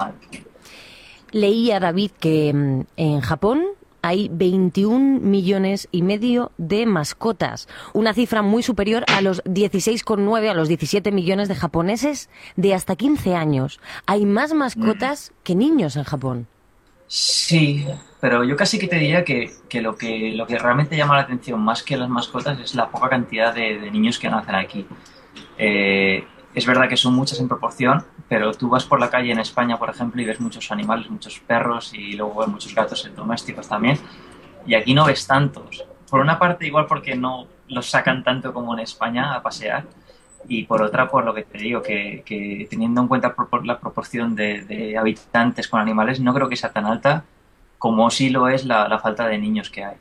Leí a David que en Japón hay veintiún millones y medio de mascotas, una cifra muy superior a los dieciséis coma nueve, a los diecisiete millones de japoneses de hasta quince años. Hay más mascotas que niños en Japón. Sí, pero yo casi que te diría que, que, lo, que lo que realmente llama la atención más que las mascotas es la poca cantidad de, de niños que nacen aquí. Eh, es verdad que son muchas en proporción, pero tú vas por la calle en España, por ejemplo, y ves muchos animales, muchos perros y luego muchos gatos domésticos también. Y aquí no ves tantos. Por una parte, igual porque no los sacan tanto como en España a pasear. Y por otra, por lo que te digo, que, que teniendo en cuenta la proporción de, de habitantes con animales, no creo que sea tan alta como sí lo es la, la falta de niños que hay.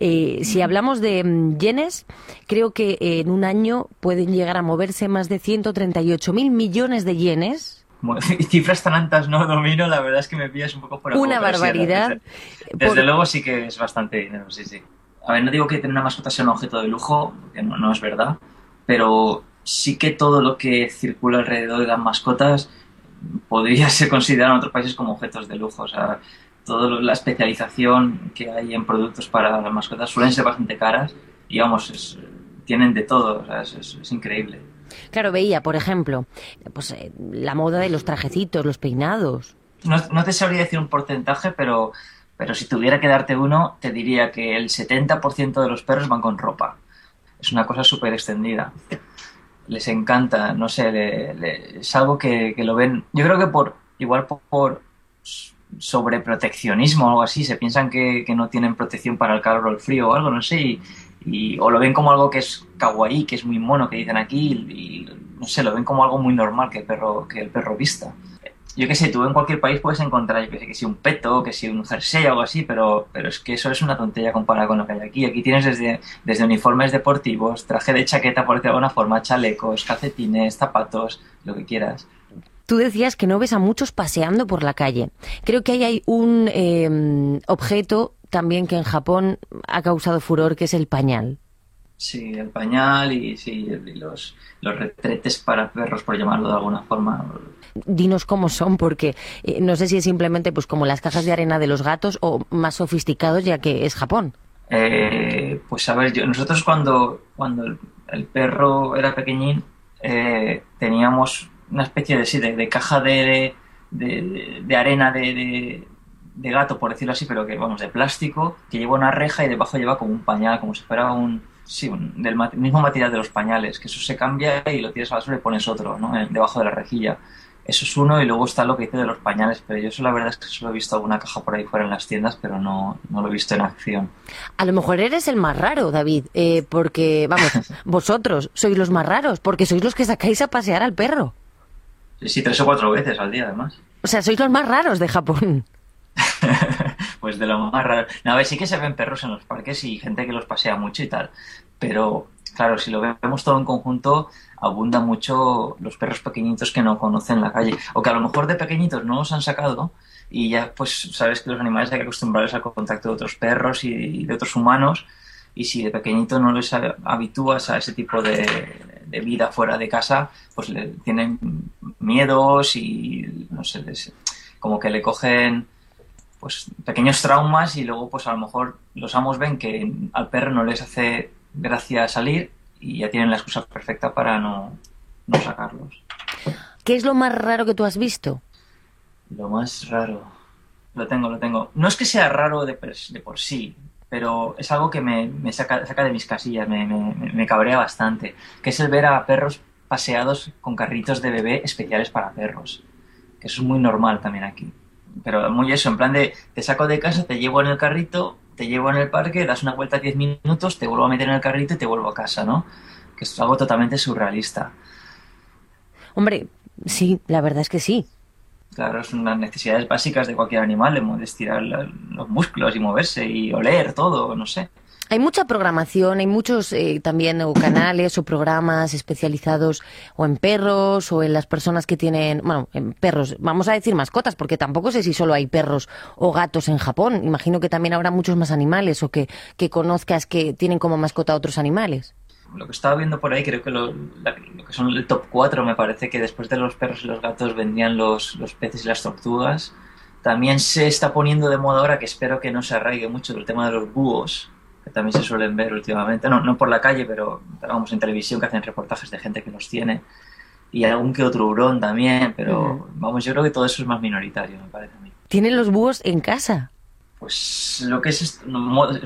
Eh, si hablamos de yenes, creo que en un año pueden llegar a moverse más de ciento treinta y ocho mil millones de yenes. Bueno, y cifras tan altas no domino, la verdad es que me pillas un poco por abajo. Una barbaridad. Desde, desde por... luego sí que es bastante dinero, sí, sí. A ver, no digo que tener una mascota sea un objeto de lujo, que no, no es verdad, pero sí que todo lo que circula alrededor de las mascotas podría ser considerado en otros países como objetos de lujo, o sea... Toda la especialización que hay en productos para las mascotas suelen ser bastante caras y, vamos, es, tienen de todo, o sea, es, es, es increíble. Claro, veía, por ejemplo, pues eh, la moda de los trajecitos, los peinados. No, no te sabría decir un porcentaje, pero, pero si tuviera que darte uno, te diría que el setenta por ciento de los perros van con ropa. Es una cosa súper extendida. Les encanta, no sé, le, le, es algo que, que lo ven... Yo creo que por igual por... por sobre proteccionismo o algo así, se piensan que, que no tienen protección para el calor o el frío o algo, no sé, y, y, o lo ven como algo que es kawaii, que es muy mono, que dicen aquí, y, y no sé, lo ven como algo muy normal que el perro, que el perro vista. Yo qué sé, tú en cualquier país puedes encontrar, yo qué sé, que si un peto, que si un jersey o algo así, pero, pero es que eso es una tontería comparada con lo que hay aquí. Aquí tienes desde, desde uniformes deportivos, traje de chaqueta por de alguna forma, chalecos, calcetines, zapatos, lo que quieras. Tú decías que no ves a muchos paseando por la calle. Creo que ahí hay un eh, objeto también que en Japón ha causado furor, que es el pañal. Sí, el pañal y, sí, y los, los retretes para perros, por llamarlo de alguna forma. Dinos cómo son, porque eh, no sé si es simplemente pues como las cajas de arena de los gatos o más sofisticados, ya que es Japón. Eh, pues a ver, yo, nosotros cuando, cuando el, el perro era pequeñín eh, teníamos... una especie de, sí, de, de caja de, de, de arena de, de, de gato, por decirlo así, pero que vamos, de plástico, que lleva una reja y debajo lleva como un pañal, como si fuera un, sí, un del mat- mismo material de los pañales, que eso se cambia y lo tiras a la basura y pones otro, ¿no? Debajo de la rejilla. Eso es uno, y luego está lo que dice de los pañales, pero yo eso la verdad es que solo he visto alguna caja por ahí fuera en las tiendas, pero no, no lo he visto en acción. A lo mejor eres el más raro, David, eh, porque, vamos, vosotros sois los más raros, porque sois los que sacáis a pasear al perro. Sí, sí, tres o cuatro veces al día, además. O sea, sois los más raros de Japón. Pues de lo más raro. No, a ver, sí que se ven perros en los parques y gente que los pasea mucho y tal. Pero, claro, si lo vemos todo en conjunto, abundan mucho los perros pequeñitos que no conocen la calle. O que a lo mejor de pequeñitos no los han sacado y ya, pues, sabes que los animales hay que acostumbrarlos al contacto de otros perros y de otros humanos. Y si de pequeñito no les habitúas a ese tipo de, de vida fuera de casa, pues le tienen miedos y, no sé, les, como que le cogen pues pequeños traumas y luego pues a lo mejor los amos ven que al perro no les hace gracia salir y ya tienen la excusa perfecta para no, no sacarlos. ¿Qué es lo más raro que tú has visto? Lo más raro... Lo tengo, lo tengo. No es que sea raro de, de por sí, pero es algo que me, me saca, saca de mis casillas, me, me, me cabrea bastante, que es el ver a perros paseados con carritos de bebé especiales para perros, que eso es muy normal también aquí. Pero muy eso, en plan de, te saco de casa, te llevo en el carrito, te llevo en el parque, das una vuelta diez minutos, te vuelvo a meter en el carrito y te vuelvo a casa, ¿no? Que es algo totalmente surrealista. Hombre, sí, la verdad es que sí. Claro, son las necesidades básicas de cualquier animal, estirar los músculos y moverse y oler todo, no sé. Hay mucha programación, hay muchos eh, también o canales o programas especializados o en perros o en las personas que tienen, bueno, en perros, vamos a decir mascotas, porque tampoco sé si solo hay perros o gatos en Japón. Imagino que también habrá muchos más animales o que, que conozcas que tienen como mascota a otros animales. Lo que estaba viendo por ahí, creo que lo, lo que son el top cuatro, me parece que después de los perros y los gatos vendrían los, los peces y las tortugas. También se está poniendo de moda ahora, que espero que no se arraigue mucho, el tema de los búhos, que también se suelen ver últimamente, no, no por la calle, pero vamos, en televisión, que hacen reportajes de gente que los tiene, y algún que otro hurón también, pero vamos, yo creo que todo eso es más minoritario, me parece a mí. ¿Tienen los búhos en casa? Pues lo que es, es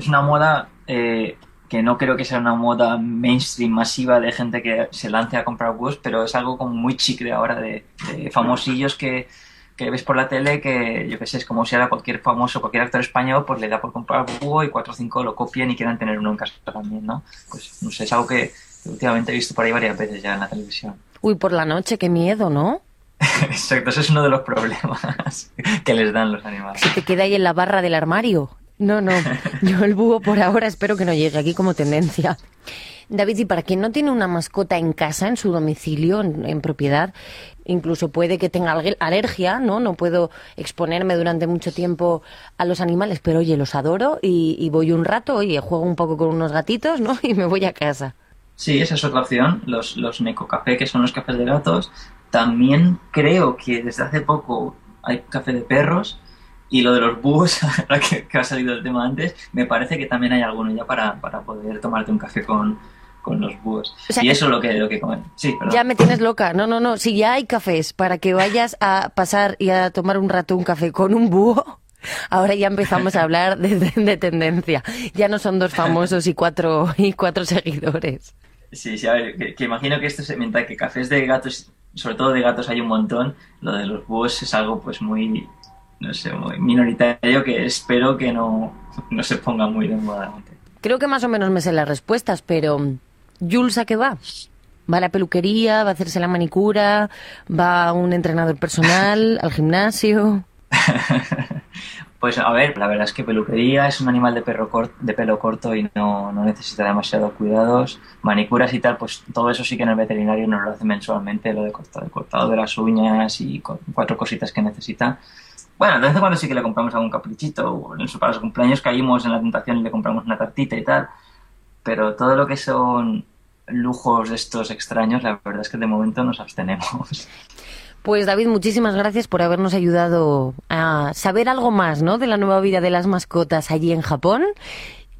una moda... Eh, que no creo que sea una moda mainstream masiva de gente que se lance a comprar búhos, pero es algo como muy chicle ahora de, de famosillos que, que ves por la tele, que yo qué sé, es como si ahora cualquier famoso, cualquier actor español, pues le da por comprar búho y cuatro o cinco lo copian y quieran tener uno en casa también, ¿no? Pues no sé, es algo que últimamente he visto por ahí varias veces ya en la televisión. Uy, por la noche, qué miedo, ¿no? Exacto, ese es uno de los problemas que les dan los animales. Se te queda ahí en la barra del armario. No, no, yo el búho por ahora espero que no llegue aquí como tendencia. David, y para quien no tiene una mascota en casa, en su domicilio, en, en propiedad, incluso puede que tenga alergia, ¿no? No puedo exponerme durante mucho tiempo a los animales, pero oye, los adoro y, y voy un rato, oye, juego un poco con unos gatitos, ¿no? Y me voy a casa. Sí, esa es otra opción, los, los Neko Café, que son los cafés de gatos. También creo que desde hace poco hay café de perros. Y lo de los búhos, que, que ha salido el tema antes, me parece que también hay alguno ya para, para poder tomarte un café con, con los búhos. O sea, y eso es lo que, lo que comen. Sí, ya me tienes loca. No, no, no. Si ya hay cafés para que vayas a pasar y a tomar un rato un café con un búho, ahora ya empezamos a hablar de, de, de tendencia. Ya no son dos famosos y cuatro, y cuatro seguidores. Sí, sí, a ver, que, que imagino que esto se... Mientras que cafés de gatos, sobre todo de gatos, hay un montón, lo de los búhos es algo pues muy... no sé, muy minoritario, que espero que no, no se ponga muy de moda. Creo que más o menos me sé las respuestas, pero ¿Jules a qué va? ¿Va a la peluquería? ¿Va a hacerse la manicura? ¿Va a un entrenador personal? ¿Al gimnasio? Pues a ver, la verdad es que peluquería, es un animal de, perro corto, de pelo corto y no, no necesita demasiados cuidados. Manicuras y tal, pues todo eso sí que en el veterinario nos lo hace mensualmente, lo de cortado, cortado de las uñas y cuatro cositas que necesita. Bueno, de vez en cuando sí que le compramos algún caprichito, o para los cumpleaños caímos en la tentación y le compramos una tartita y tal, pero todo lo que son lujos de estos extraños, la verdad es que de momento nos abstenemos. Pues David, muchísimas gracias por habernos ayudado a saber algo más, ¿no?, de la nueva vida de las mascotas allí en Japón.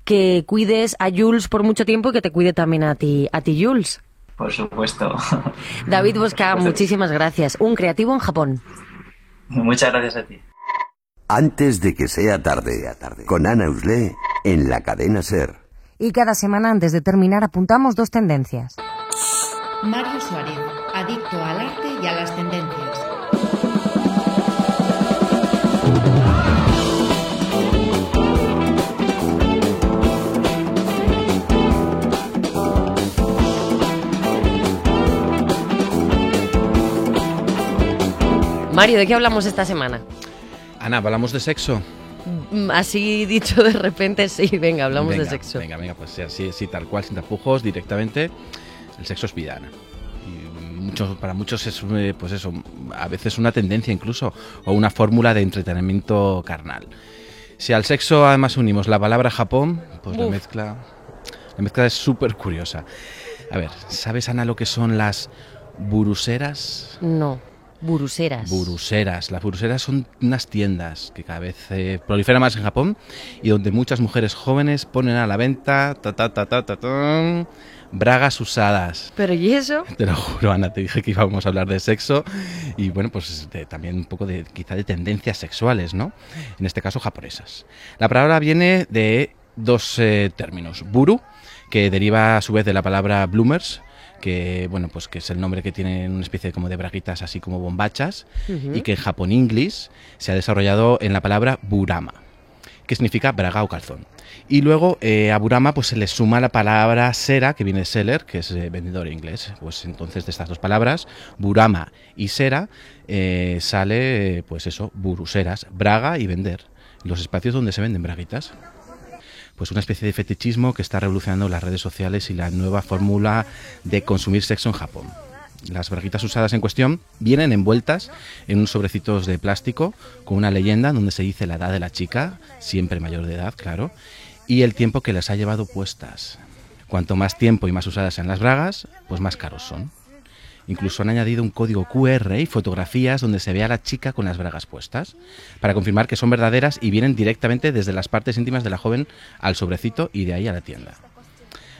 Que cuides a Jules por mucho tiempo y que te cuide también a ti, a ti Jules. Por supuesto. David Bosca, supuesto. Muchísimas gracias. Un creativo en Japón. Muchas gracias a ti. Antes de que sea tarde, a tarde, con Ana Euré en la cadena SER. Y cada semana antes de terminar apuntamos dos tendencias. Mario Suárez, adicto al arte y a las tendencias. Mario, ¿de qué hablamos esta semana? Ana, hablamos de sexo. Así dicho de repente, sí, venga, hablamos venga, de sexo. Venga, venga, pues así, así, tal cual, sin tapujos, directamente. El sexo es vida, Ana. Y muchos, para muchos es, pues eso, a veces una tendencia incluso, o una fórmula de entretenimiento carnal. Si al sexo además unimos la palabra Japón, pues Uf. la mezcla, la mezcla es súper curiosa. A ver, ¿sabes, Ana, lo que son las buruseras? No. Buruseras. Buruseras. Las buruseras son unas tiendas que cada vez eh, proliferan más en Japón y donde muchas mujeres jóvenes ponen a la venta ta, ta, ta, ta, ta, ta, bragas usadas. ¿Pero y eso? Te lo juro, Ana, te dije que íbamos a hablar de sexo y, bueno, pues de, también un poco de quizá de tendencias sexuales, ¿no? En este caso, japonesas. La palabra viene de dos eh, términos. Buru, que deriva a su vez de la palabra bloomers, que bueno, pues que es el nombre que tienen una especie como de braguitas así como bombachas, uh-huh. y que en Japón English se ha desarrollado en la palabra burama, que significa braga o calzón. Y luego eh, a burama pues se le suma la palabra sera, que viene de seller, que es eh, vendedor en inglés. Pues entonces de estas dos palabras, burama y sera, eh, sale eh, pues eso, buruseras, braga y vender, los espacios donde se venden braguitas. Pues una especie de fetichismo que está revolucionando las redes sociales y la nueva fórmula de consumir sexo en Japón. Las braguitas usadas en cuestión vienen envueltas en unos sobrecitos de plástico con una leyenda donde se dice la edad de la chica, siempre mayor de edad, claro, y el tiempo que las ha llevado puestas. Cuanto más tiempo y más usadas sean las bragas, pues más caros son. Incluso han añadido un código cu erre y fotografías donde se ve a la chica con las bragas puestas, para confirmar que son verdaderas y vienen directamente desde las partes íntimas de la joven al sobrecito y de ahí a la tienda.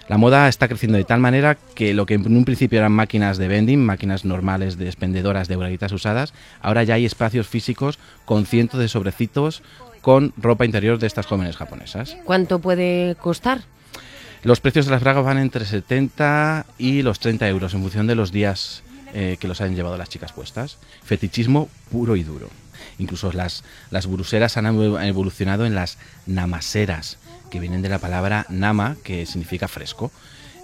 La moda está creciendo de tal manera que lo que en un principio eran máquinas de vending, máquinas normales de expendedoras de braguitas usadas, ahora ya hay espacios físicos con cientos de sobrecitos con ropa interior de estas jóvenes japonesas. ¿Cuánto puede costar? Los precios de las bragas van entre setenta y los treinta euros en función de los días eh, que los han llevado las chicas puestas. Fetichismo puro y duro. Incluso las, las buruseras han evolucionado en las namaseras, que vienen de la palabra nama, que significa fresco.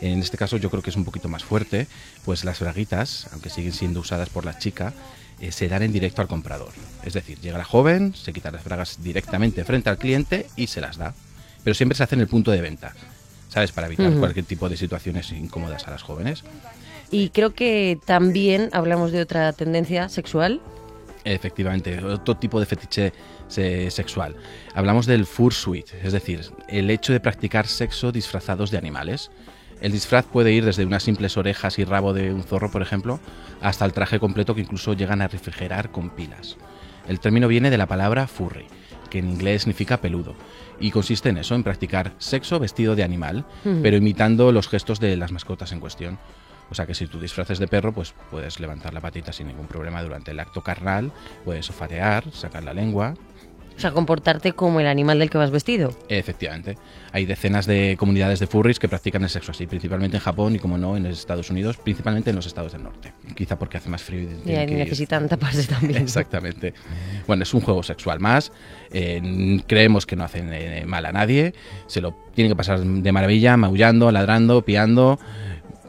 En este caso yo creo que es un poquito más fuerte, pues las braguitas, aunque siguen siendo usadas por la chica, eh, se dan en directo al comprador. Es decir, llega la joven, se quita las bragas directamente frente al cliente y se las da. Pero siempre se hace en el punto de venta, ¿sabes? Para evitar uh-huh. cualquier tipo de situaciones incómodas a las jóvenes. Y creo que también hablamos de otra tendencia sexual. Efectivamente, otro tipo de fetiche se- sexual. Hablamos del fursuit, es decir, el hecho de practicar sexo disfrazados de animales. El disfraz puede ir desde unas simples orejas y rabo de un zorro, por ejemplo, hasta el traje completo que incluso llegan a refrigerar con pilas. El término viene de la palabra furry, que en inglés significa peludo, y consiste en eso, en practicar sexo vestido de animal, mm. pero imitando los gestos de las mascotas en cuestión. O sea que si tú disfraces de perro, pues puedes levantar la patita sin ningún problema durante el acto carnal, puedes olfatear, sacar la lengua. O sea, comportarte como el animal del que vas vestido. Efectivamente. Hay decenas de comunidades de furries que practican el sexo así, principalmente en Japón y, como no, en los Estados Unidos, principalmente en los estados del norte. Quizá porque hace más frío y, y necesitan ir... taparse también. Exactamente. Bueno, es un juego sexual más. Eh, creemos que no hacen eh, mal a nadie. Se lo tienen que pasar de maravilla, maullando, ladrando, piando,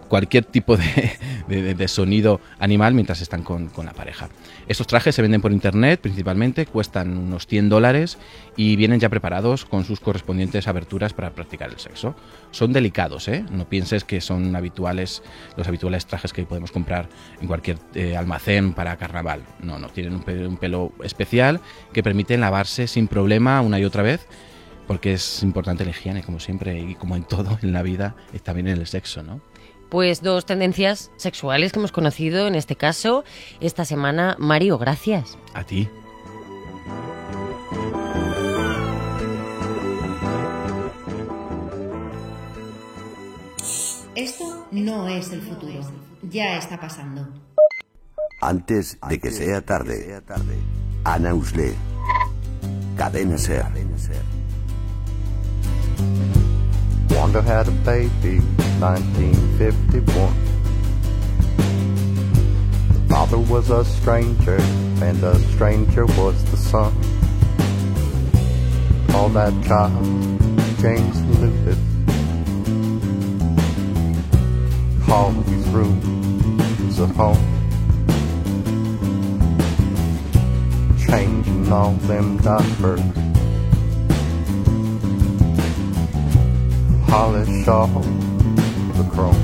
cualquier tipo de, de, de sonido animal mientras están con, con la pareja. Estos trajes se venden por internet principalmente, cuestan unos cien dólares y vienen ya preparados con sus correspondientes aberturas para practicar el sexo. Son delicados, ¿eh? No pienses que son habituales los habituales trajes que podemos comprar en cualquier eh, almacén para carnaval. No, no, tienen un pelo, un pelo especial que permite lavarse sin problema una y otra vez, porque es importante la higiene, como siempre, y como en todo en la vida, también en el sexo, ¿no? Pues dos tendencias sexuales que hemos conocido, en este caso, esta semana. Mario, gracias. A ti. Esto no es el futuro, ya está pasando. Antes de que sea tarde, Ana Euré, Cadena SER. Wanda had a baby, nineteen fifty-one. The father was a stranger, and the stranger was the son. All that child, James Lewis. Hall's rooms at home, changing all them diapers. Polish off the chrome.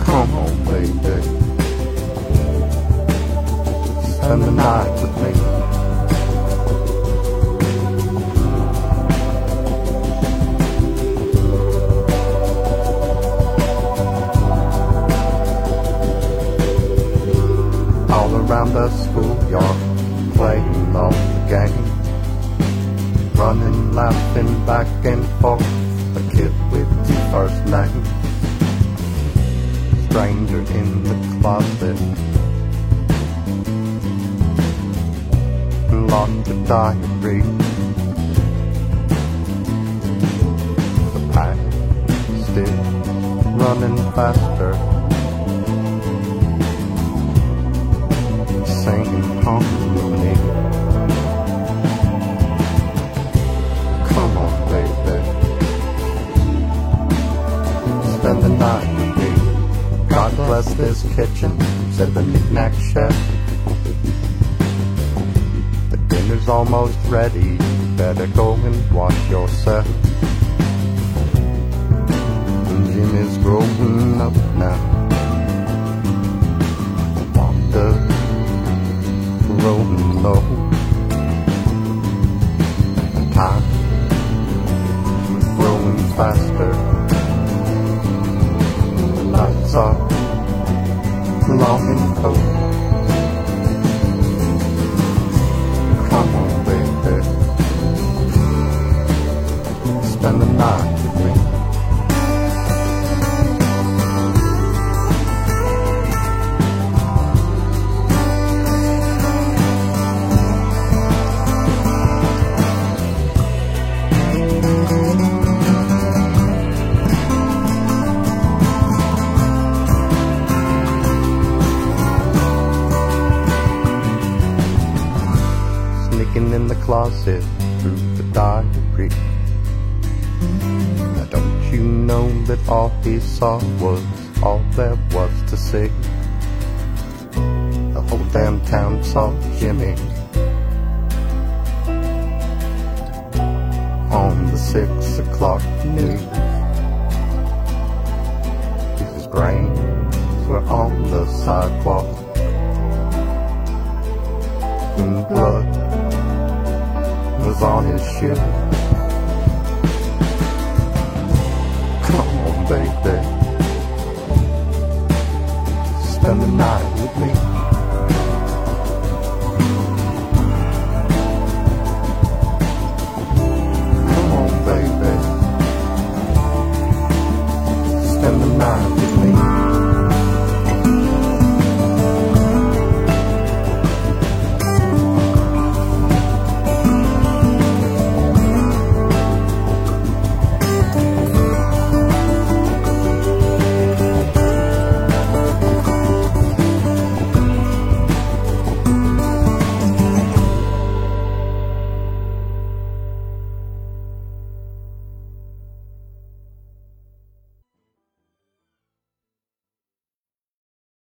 Come on, baby, spend the night with me. around the schoolyard, playing all the game, running, laughing back and forth, a kid with his first name. Stranger in the closet, locked the diary, the pack still running faster. Singing harmony. Come on, baby. Spend the night with me. God bless this kitchen, said the knick-knack chef. The dinner's almost ready. Better go and wash yourself. Jim is growing up now. Rolling low, time growing faster. The nights are long and cold. Come on, baby, spend the night with me. Closet through the diary. Now don't you know that all he saw was all there was to see? The whole damn town saw Jimmy on the six o'clock news. His brains were on the sidewalk in blood was on his shoe. Come on, baby, spend the night with me.